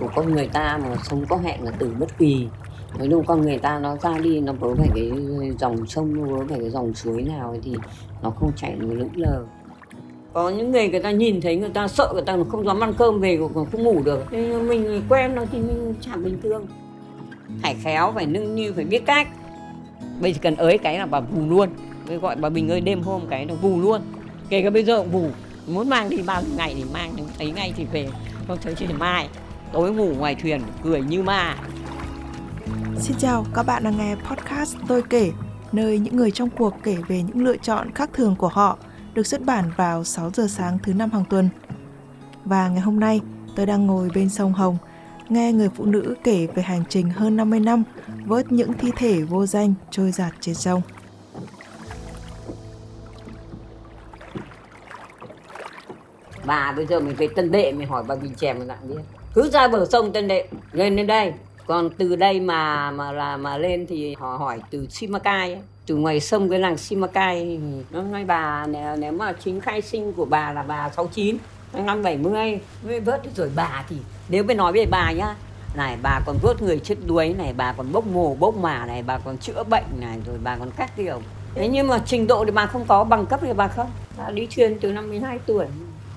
của con người ta mà sông có hẹn là từ bất kỳ. Nói chung con người ta nó ra đi, nó vớ phải cái dòng sông, nó vớ phải cái dòng suối nào thì nó không chảy, nó lững lờ. Có những người ta nhìn thấy, người ta sợ, người ta không dám ăn cơm về, còn không ngủ được. Nhưng mình quen nó thì mình chả bình thường. Phải khéo, phải nâng niu, phải biết cách. Bây giờ cần ới cái là bà vù luôn. Bây gọi bà Bình ơi đêm hôm cái nó vù luôn. Kể cả bây giờ cũng vù. Muốn mang đi bao nhiêu ngày thì mang, thấy ngay thì về. Không thấy thì mai. Tối ngủ ngoài thuyền, cười như ma. Xin chào, các bạn đang nghe podcast Tôi Kể, nơi những người trong cuộc kể về những lựa chọn khác thường của họ, được xuất bản vào 6 giờ sáng thứ Năm hàng tuần. Và ngày hôm nay, tôi đang ngồi bên sông Hồng, nghe người phụ nữ kể về hành trình hơn 50 năm vớt những thi thể vô danh trôi dạt trên sông. Bà bây giờ mình về Tân Đệ, mình hỏi bà Bình Chèm, bạn biết. Cứ ra bờ sông Tân Đệ, lên đến đây. Còn từ đây mà lên thì họ hỏi từ Simacai ấy. Từ ngoài sông cái làng Simacai, nó nói bà nếu mà chính khai sinh của bà là bà 69, năm 70 mới vớt rồi. Bà thì nếu mới nói về bà nhá, này bà còn vớt người chết đuối này, bà còn bốc mồ bốc mả này, bà còn chữa bệnh này, rồi bà còn các kiểu. Thế nhưng mà trình độ thì bà không có, bằng cấp thì bà không. Bà đi thuyền từ năm 12 tuổi.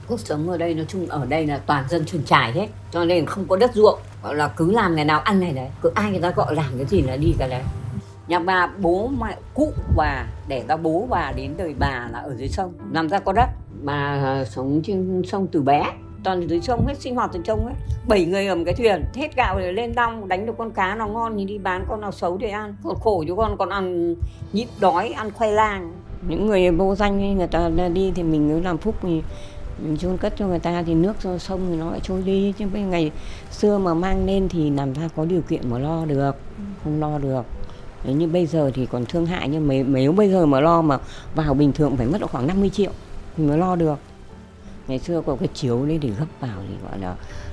Cuộc sống ở đây nói chung ở đây là toàn dân chuồng trại hết, cho nên không có đất ruộng, gọi là cứ làm ngày nào ăn ngày đấy, cứ ai người ta gọi làm cái gì là đi cái đấy. Nhà bà bố mẹ cụ bà để ra bố bà đến đời bà là ở dưới sông, làm ra có đất. Bà sống trên sông từ bé, toàn dưới sông hết, sinh hoạt từ sông hết. 7 người ở một cái thuyền, hết gạo rồi lên đong, đánh được con cá nào ngon thì đi bán, con nào xấu thì ăn. Còn khổ chứ con còn ăn nhịn đói, ăn khoai lang. Những người vô danh ấy, người ta đi thì mình cứ làm phúc thì mình chôn cất cho người ta thì nước cho sông thì nó lại trôi đi. Chứ ngày xưa mà mang lên thì làm ra có điều kiện mà lo được, không lo được. Đấy, như bây giờ thì còn thương hại, nhưng nếu bây giờ mà lo mà vào bình thường phải mất độ khoảng 50 triệu thì mới lo được. Ngày xưa có cái chiếu đấy để gấp vào thì gọi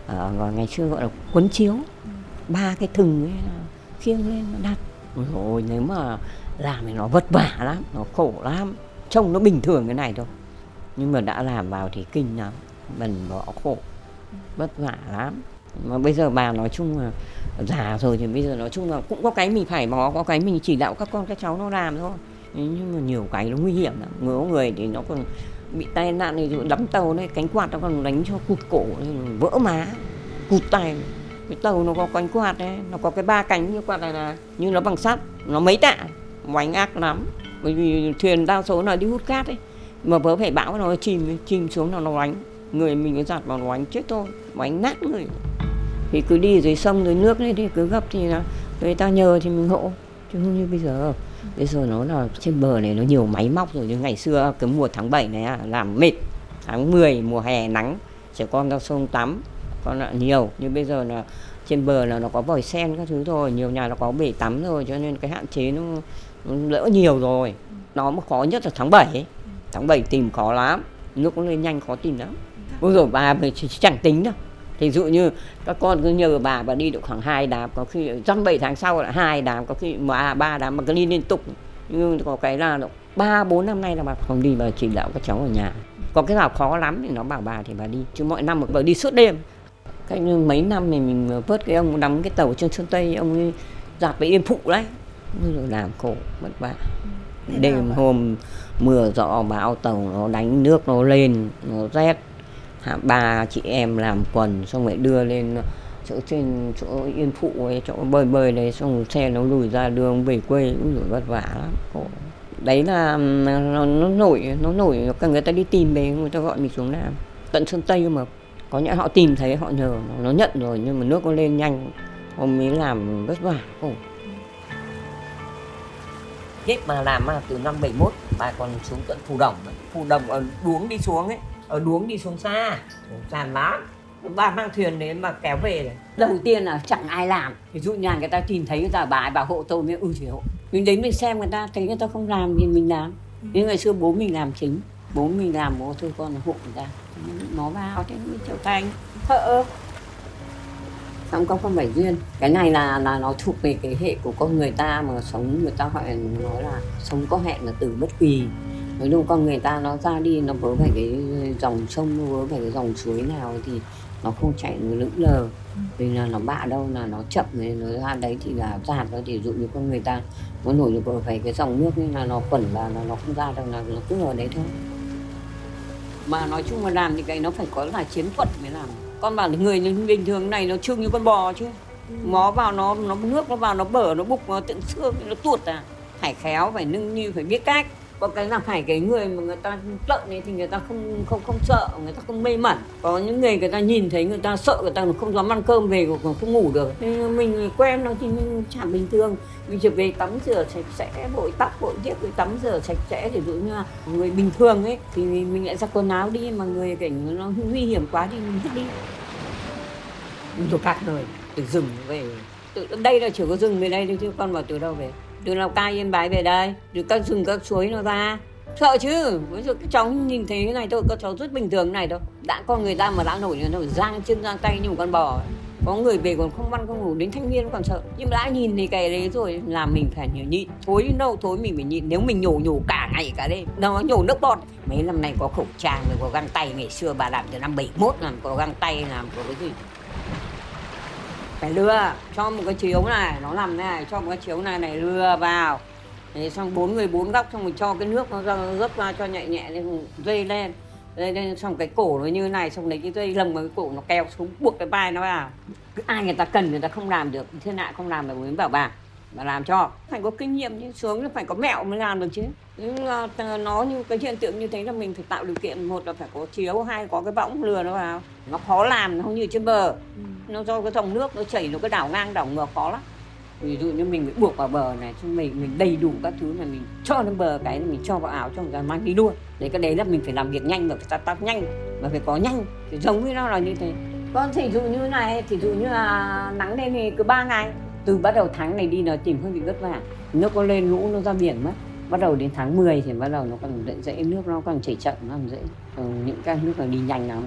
là ngày xưa gọi là quấn chiếu, 3 cái thừng ấy khiêng lên đặt. Rồi nếu mà làm thì nó vất vả lắm, nó khổ lắm, trông nó bình thường cái này thôi. Nhưng mà đã làm vào thì kinh lắm, bần bỏ khổ, vất vả lắm. Mà bây giờ bà nói chung là già rồi thì bây giờ nói chung là cũng có cái mình phải bỏ, có cái mình chỉ đạo các con các cháu nó làm thôi. Nhưng mà nhiều cái nó nguy hiểm lắm. Người thì nó còn bị tai nạn này, đắm tàu này, cánh quạt nó còn đánh cho cụt cổ, vỡ má, cụt tay. Cái tàu nó có cánh quạt đấy, nó có cái 3 cánh như quạt này là như nó bằng sắt, nó mấy tạ, oánh ác lắm. Bởi vì thuyền đa số là đi hút cát ấy. Mà vớ phải bão nó chìm xuống nó oánh, người mình cứ giặt vào nó oánh chết thôi, oánh nát người. Thì cứ đi dưới sông dưới nước đấy thì cứ gấp thì là người ta nhờ thì mình hộ, chứ không như bây giờ. Bây giờ nó là trên bờ này nó nhiều máy móc rồi, như ngày xưa cái mùa tháng 7 này làm mệt, tháng 10 mùa hè nắng trẻ con ra sông tắm con lại nhiều. Nhưng bây giờ là trên bờ là nó có vòi sen các thứ rồi, nhiều nhà nó có bể tắm rồi, cho nên cái hạn chế nó đỡ nhiều rồi. Nó mà khó nhất là tháng 7 ấy. Tháng 7 tìm khó lắm, nước nó lên nhanh khó tìm lắm. Bây giờ bà mới chẳng tính đâu. Thì dụ như các con cứ nhờ bà đi được khoảng 2 đám, có khi trong 7 tháng sau là 2 đám, có khi 3 đám, mà cứ đi liên tục. Nhưng có cái là 3-4 năm nay là bà không đi, bà chỉ đạo các cháu ở nhà. Có cái nào khó lắm thì nó bảo bà thì bà đi, chứ mọi năm bà đi suốt đêm. Cách mấy năm này mình vớt cái ông đắm cái tàu trên Sơn Tây, ông ấy dạt với Yên Phụ đấy. Rồi làm khổ, vất vả. Đêm hôm mưa gió bão tàu nó đánh, nước nó lên, nó rét. Bà chị em làm quần xong lại đưa lên chỗ trên chỗ Yên Phụ ấy, chỗ bơi đấy, xong xe nó lùi ra đường về quê, cũng rồi vất vả lắm. Khổ. Đấy là nó nổi, người ta đi tìm về, người ta gọi mình xuống làm. Tận Sơn Tây mà có những họ tìm thấy họ nhờ, nó nhận rồi, nhưng mà nước nó lên nhanh, hôm ấy làm vất vả, khổ. Hết mà làm mà từ năm 71 bà còn xuống tận Phù Đồng ở Đuống đi xuống ấy, ở Đuống đi xuống xa, làm lắm. Bà mang thuyền đến mà kéo về này. Đầu tiên là chẳng ai làm, ví dụ nhà người ta tìm thấy người ta bà hộ tôi mới chỉ hộ. Mình đến mình xem người ta thấy người ta không làm thì mình làm. Nhưng ngày xưa bố mình làm chính, bố mình làm bố thôi con là hộ người ta. Nó vào thế mới trở thành thợ. Xong có không phải duyên. Cái này là nó thuộc về cái hệ của con người ta mà sống, người ta gọi nói là sống có hẹn là từ bất kỳ. Nói chung con người ta nó ra đi, nó vớ phải cái dòng sông, nó vớ phải cái dòng suối nào thì nó không chạy lững lờ, vì là nó bạ đâu là nó chậm nên nó ra đấy thì là giạt thôi. Thì dụ như con người ta muốn nổi được phải cái dòng nước nên là nó quẩn là nó không ra đâu, là nó cứ ở đấy thôi. Mà nói chung là làm thì cái nó phải có là chiến thuật mới làm. Con bảo là người bình thường này nó trương như con bò chứ. Mó vào nó nước nó vào nó bở nó bục nó tận xương nó tuột à. Phải khéo, phải nâng niu, phải biết cách. Có cái là phải cái người mà người ta lợn ấy thì người ta không sợ, người ta không mê mẩn. Có những người ta nhìn thấy người ta sợ, người ta không dám ăn cơm về còn không ngủ được. Nên mình quen nó thì mình chả bình thường. Mình chỉ về tắm rửa sạch sẽ, bội tóc bội tiết, tắm rửa sạch sẽ. Ví dụ như là người bình thường ấy thì mình lại ra quần áo đi, mà người cảnh nó nguy hiểm quá thì mình vứt đi. Mình rồi cắt rồi, từ rừng về. Từ đây là chỉ có rừng về đây thôi chứ con vào từ đâu về. Từ Lào Cai Yên Bái về đây, từ các rừng các suối nó ra. Sợ chứ, bây giờ các cháu nhìn thấy thế này thôi, các cháu rất bình thường này đâu. Đã con người ta mà đã nổi như nổi giang chân giang tay như một con bò ấy. Có người về còn không ăn không ngủ, đến thanh niên còn sợ. Nhưng mà đã nhìn thì cái đấy rồi là mình phải nhịn. Thối đến đâu thối mình phải nhịn, nếu mình nhổ cả ngày cả đêm. Nó nhổ nước bọt. Mấy năm nay có khẩu trang, rồi có găng tay, ngày xưa bà làm từ năm 71 làm có găng tay, làm có cái gì. Phải lừa, cho một cái chiếu này, nó nằm thế này, cho một cái chiếu này lừa vào. Thế xong bốn người bốn góc, xong mình cho cái nước nó rớt ra cho nhẹ nhẹ lên, dây lên. Dây lên, xong cái cổ nó như này, xong lấy cái dây lồng cái cổ nó kéo xuống, buộc cái vai nó vào. Cứ ai người ta cần, người ta không làm được, thế lại không làm được, mình bảo bà làm cho. Phải có kinh nghiệm chứ, xuống thì phải có mẹo mới làm được chứ. Nhưng nó như cái hiện tượng như thế là mình phải tạo điều kiện, một là phải có chiếu, hai có cái võng lừa nó vào. Nó khó làm, nó không như trên bờ. Nó do cái dòng nước nó chảy, nó cứ đảo ngang đảo ngược khó lắm. Ví dụ như mình bị buộc vào bờ này, xong mình đầy đủ các thứ này, mình cho lên bờ cái này, mình cho vào áo, cho người ta mang đi luôn. Đấy, cái đấy là mình phải làm việc nhanh, mà phải tắt nhanh, mà phải có nhanh, thì giống với nó là như thế. Con thì dụ như này, thì dụ như là nắng lên thì cứ 3 ngày. Từ bắt đầu tháng này đi nó tìm hơi bị vất vả, nước nó lên lũ nó ra biển mất. Bắt đầu đến tháng 10 thì bắt đầu nó còn dễ, nước nó còn chảy chậm, nó còn dễ. Còn những cái nước nó đi nhanh lắm,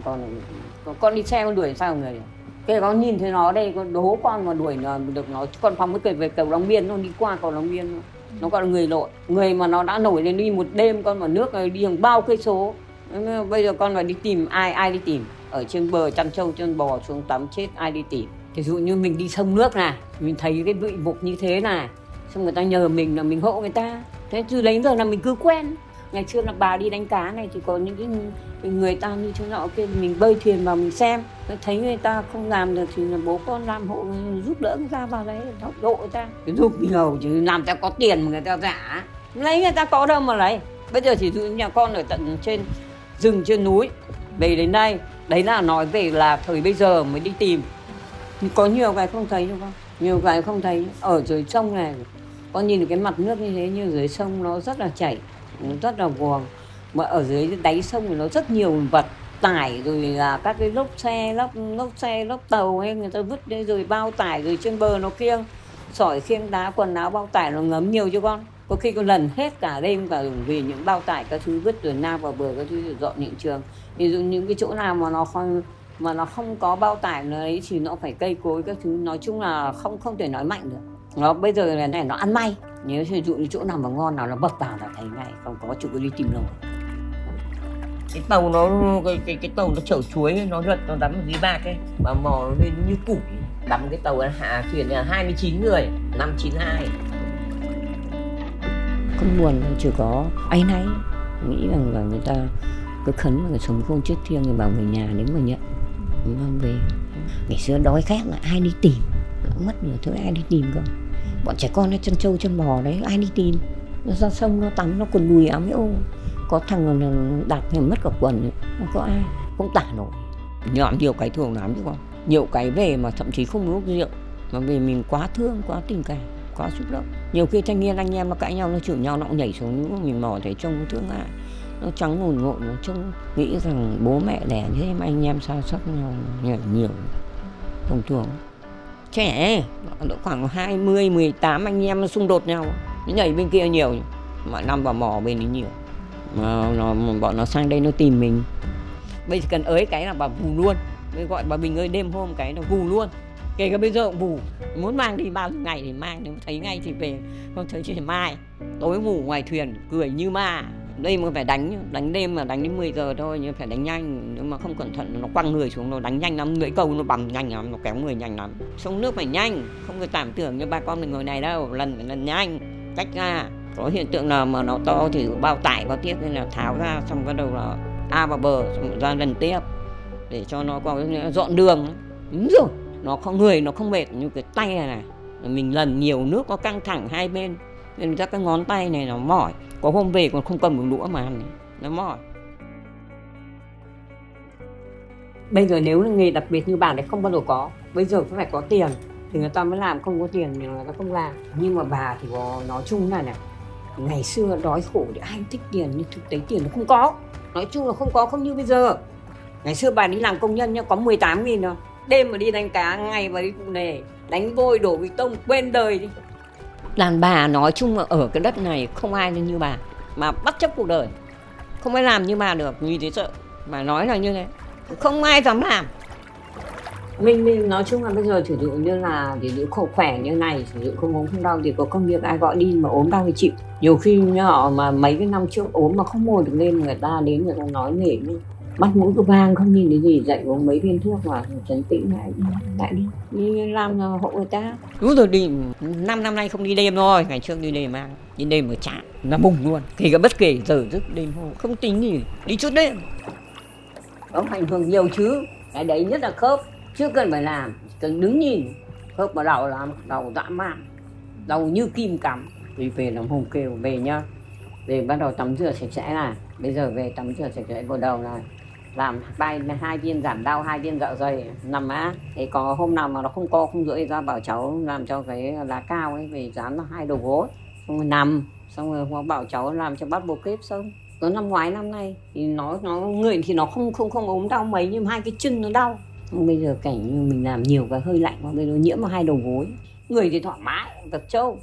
con đi xe con đuổi sao người này? Cái con nhìn thấy nó đây, con đố con mà đuổi nó được nó. Con phóng cái về cầu Long Biên, nó đi qua cầu Long Biên, nó còn người lội. Người mà nó đã nổi lên đi một đêm con mà nước đi hàng bao cây số. Bây giờ con phải đi tìm ai đi tìm. Ở trên bờ chăn trâu, chân bò xuống tắm chết ai đi tìm. Ví dụ như mình đi sông nước này, mình thấy cái bụi mục như thế này, xong người ta nhờ mình là mình hộ người ta. Thế từ đấy giờ là mình cứ quen. Ngày xưa là bà đi đánh cá này thì có những cái người ta như thế nọ kia, mình bơi thuyền vào mình xem, thấy người ta không làm được thì là bố con làm hộ giúp đỡ người ta vào đấy, độ người ta. Giúp nhiều chứ làm ta có tiền mà người ta giả, lấy người ta có đâu mà lấy. Bây giờ thì nhà con ở tận trên rừng trên núi, về đến đây, đấy là nói về là thời bây giờ mới đi tìm. Có nhiều cái không thấy đâu con, nhiều cái không thấy. Ở dưới sông này, con nhìn được cái mặt nước như thế, như dưới sông nó rất là chảy, nó rất là buồn. Mà ở dưới đáy sông thì nó rất nhiều vật tải, rồi là các cái lốp tàu hay người ta vứt đây, rồi bao tải, rồi trên bờ nó kiêng sỏi khiêng đá, quần áo bao tải nó ngấm nhiều cho con. Có khi con lần hết cả đêm cả vì những bao tải các thứ vứt rồi na vào bờ các thứ rồi dọn hiện trường. Ví dụ những cái chỗ nào mà nó không có bao tải đấy thì nó phải cây cối các thứ, nói chung là không thể nói mạnh được. Nó bây giờ là này nó ăn may, nếu ví dụ như chỗ nào mà ngon nào nó bập vào là thấy ngay, không có chỗ đi tìm đâu. Cái tàu nó cái tàu nó chở chuối nó lật nó đắm ở dưới bạc ấy mà mò nó lên như củi, đắm cái tàu hạ thuyền là 29 người năm 92. Con buồn chỉ có áy náy, nghĩ rằng là người ta cứ khấn vào cái sống không chết thiêng rồi bảo người nhà đến mà nhận, đúng không? Về ngày xưa đói khát là ai đi tìm, mất nửa thôi ai đi tìm cơ. Bọn trẻ con nó chân trâu chân bò đấy ai đi tìm, nó ra sông nó tắm nó quần đùi áo ô, có thằng đạp thì mất cả quần ấy. Không có ai, không tả nổi. Nhọm nhiều cái thường lắm chứ con, nhiều cái về mà thậm chí không uống rượu mà vì mình quá thương, quá tình cảm, quá xúc động. Nhiều khi thanh niên anh em nó cãi nhau, nó chửi nhau, nó cũng nhảy xuống nước, mình mò thấy trông thương ai, nó trắng ngồn ngộn, nó trông nghĩ rằng bố mẹ đẻ thế mà anh em sao sắp nhau nhiều thông thường. Trẻ, độ khoảng 20, 18 anh em nó xung đột nhau, nó nhảy bên kia nhiều, mọi năm vào mò bên đấy nhiều. Bọn nó sang đây nó tìm mình. Bây giờ cần ới cái là bà vù luôn, mới gọi bà Bình ơi đêm hôm cái nó vù luôn. Kể cả bây giờ cũng vù, muốn mang đi bao nhiêu ngày thì mang, nếu thấy ngay thì về, không thấy thì mai. Tối ngủ ngoài thuyền, cười như ma. Đây mà phải đánh đêm mà đánh đến 10 giờ thôi, nhưng phải đánh nhanh, nhưng mà không cẩn thận nó quăng người xuống, nó đánh nhanh lắm, lưỡi câu nó bằm nhanh lắm, nó kéo người nhanh lắm. Sông nước phải nhanh, không có tạm tưởng như bà con mình ngồi này đâu, lần nhanh, cách ra. Có hiện tượng nào mà nó to thì bao tải vào tiếp, nên là tháo ra xong bắt đầu là a vào bờ, xong ra lần tiếp để cho nó có dọn đường. Đúng rồi, nó không người, nó không mệt như cái tay này này. Mình lần nhiều nước nó căng thẳng hai bên, nên ra cái ngón tay này nó mỏi. Có hôm về còn không cầm được đũa mà ăn, nó mỏi. Bây giờ nếu là nghề đặc biệt như bạn thì không bao giờ có. Bây giờ phải có tiền thì người ta mới làm, không có tiền thì người ta không làm. Nhưng mà bà thì có nói chung là này, ngày xưa đói khổ thì ai thích tiền, nhưng thực tế tiền nó không có. Nói chung là không có, không như bây giờ. Ngày xưa bà đi làm công nhân nhá, có 18.000 thôi. Đêm mà đi đánh cá, ngày mà đi cụ nề, đánh vôi, đổ bê tông, quên đời đi. Đàn bà nói chung là ở cái đất này không ai nên như bà, mà bất chấp cuộc đời. Không ai làm như bà được, như thế sợ. Bà nói là như thế, không ai dám làm. Mình nói chung là bây giờ sử dụng như là để giữ khổ khỏe như này, sử dụng không ốm không đau thì có công việc ai gọi đi mà ốm đau thì chịu. Nhiều khi họ mà mấy cái năm trước ốm mà không ngồi được lên, người ta đến người ta nói nghề như mắt mũi cứ vang không nhìn thấy gì, dậy uống mấy viên thuốc mà trấn tĩnh lại đi. Đi làm hộ người ta. Đúng rồi, đi 5 năm nay không đi đêm rồi, ngày trước đi đêm mà đi đêm ở trạm nó bùng luôn. Thì cả bất kể giờ giấc đêm hôm không tính gì, đi chút đêm. Nó ảnh hưởng nhiều chứ, cái đấy nhất là khớp. Chưa cần phải làm, cần đứng nhìn, khớp mà đau làm, đau dã man, đau như kim cắm. Đi về làm hôm kêu về nhá, về bắt đầu tắm rửa sạch sẽ này, bây giờ về tắm rửa sạch sẽ vào đầu này, làm 2 viên giảm đau, 2 viên dạ dày nằm á. Thế có hôm nào mà nó không co không rưỡi ra bảo cháu làm cho cái lá cao ấy về dán nó 2 đầu gối, xong rồi nằm, xong rồi bảo cháu làm cho bắt bồ kép xong. Nó năm ngoái năm nay thì nó người thì nó không ốm đau mấy, nhưng hai cái chân nó đau. Bây giờ cảnh như mình làm nhiều cái hơi lạnh mà bây giờ nhiễm vào 2 đầu gối, người thì thoải mái tập trâu.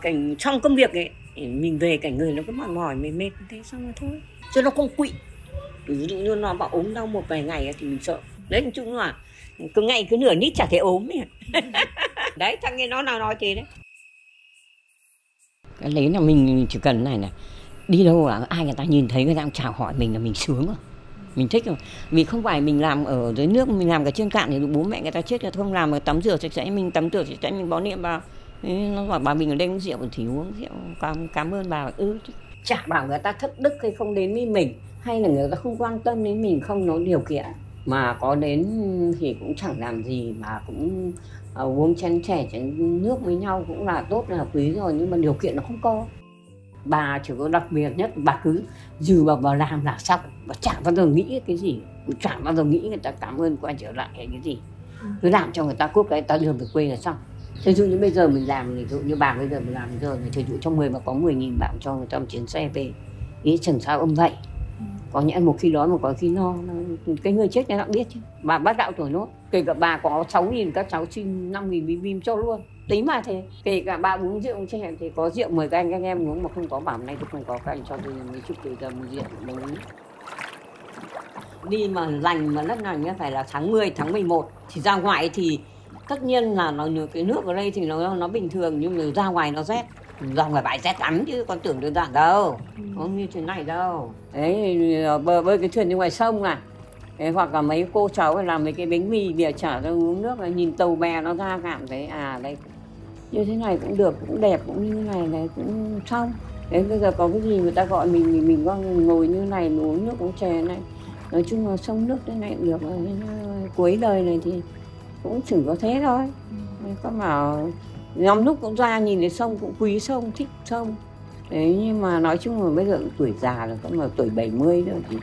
Cảnh trong công việc ấy mình về cảnh người nó cứ mòn mỏi mệt mệt thế, xong rồi thôi chứ nó không quỵ. Ví dụ như nó bảo ốm đau một vài ngày ấy, thì mình sợ đấy. Nói chung là cứ ngày cứ nửa nít chả thấy ốm ấy. Đấy, chẳng nghe nó nào nói thế đấy. Cái đấy là mình chỉ cần này này, đi đâu là ai người ta nhìn thấy người ta cũng chào hỏi mình là mình sướng rồi, mình thích rồi. Vì không phải mình làm ở dưới nước, mình làm cả trên cạn thì bố mẹ người ta chết, người ta không làm mà tắm rửa sạch sẽ, mình tắm rửa sạch sẽ mình bó niệm vào. Nó bảo bà mình ở đây uống rượu thì uống rượu, cảm ơn bà. Chả bảo người ta thất đức hay không đến với mình, hay là người ta không quan tâm đến mình, không nói điều kiện. Mà có đến thì cũng chẳng làm gì, mà cũng uống chén chè chén nước với nhau cũng là tốt, là quý rồi, nhưng mà điều kiện nó không có. Bà chỉ có đặc biệt nhất, bà cứ dừ bà vào làm là xong, bà chẳng bao giờ nghĩ cái gì, chẳng bao giờ nghĩ người ta cảm ơn quay trở lại cái gì. Cứ làm cho người ta cốt cái ta đưa về quê là xong. Thí dụ như bây giờ mình làm, ví dụ như bà bây giờ mình làm giờ này, thí dụ trong 10 mà có 10.000 bạn cho người ta một chuyến xe về, ý chẳng sao ông vậy. Có nhẽ một khi đó mà có khi no, cái người chết này nó biết chứ. Bà bắt đạo tuổi nốt, kể cả bà có 6.000 các cháu xin 5.000 bim cho luôn. Tính mà thế, kể cả bà uống rượu uống chè thì có rượu mời các anh em uống, mà không có bảo này thì không có, các anh cho tôi mấy chục tỷ giờ mua rượu đồng ý. Đi mà lành mà lất lành phải là tháng 10, tháng 11 thì ra ngoài thì tất nhiên là nó như cái nước ở đây thì nó bình thường, nhưng mà ra ngoài nó rét. Ra ngoài bãi rét lắm chứ con tưởng đơn giản đâu, không như thế này đâu. Đấy, bơi cái thuyền đi ngoài sông này. Đấy, hoặc là mấy cô cháu làm mấy cái bánh mì bìa chả ra uống nước, nhìn tàu bè nó ra cảm thấy à đây như thế này cũng được, cũng đẹp, cũng như thế này đấy cũng xong. Đấy, bây giờ có cái gì người ta gọi mình thì mình ngồi như này mình uống nước uống chè này. Nói chung là sông nước thế này cũng được rồi. Cuối đời này thì cũng chỉ có thế thôi. Có bảo nhóm lúc cũng ra nhìn thấy sông cũng quý sông, thích sông. Đấy, nhưng mà nói chung là bây giờ tuổi già rồi, cũng là tuổi 70 rồi thì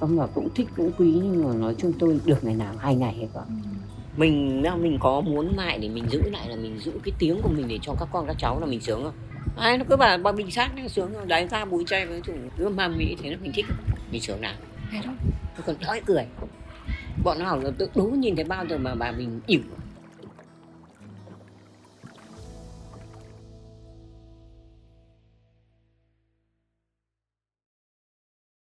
ông mà cũng thích cũng quý, nhưng mà nói chung tôi được ngày nào 2 ngày hay còn. Mình có muốn lại để mình giữ lại là mình giữ cái tiếng của mình để cho các con các cháu là mình sướng không? Ai nó cứ bảo bà mình sát nó sướng không? Đấy, ra búi chay với chủ cứ mà mỹ thế là mình thích, mình sướng nào? Hay đó, tôi còn nói cười. Bọn nó hỏng là tự đố nhìn thấy bao giờ mà bà mình ỉu.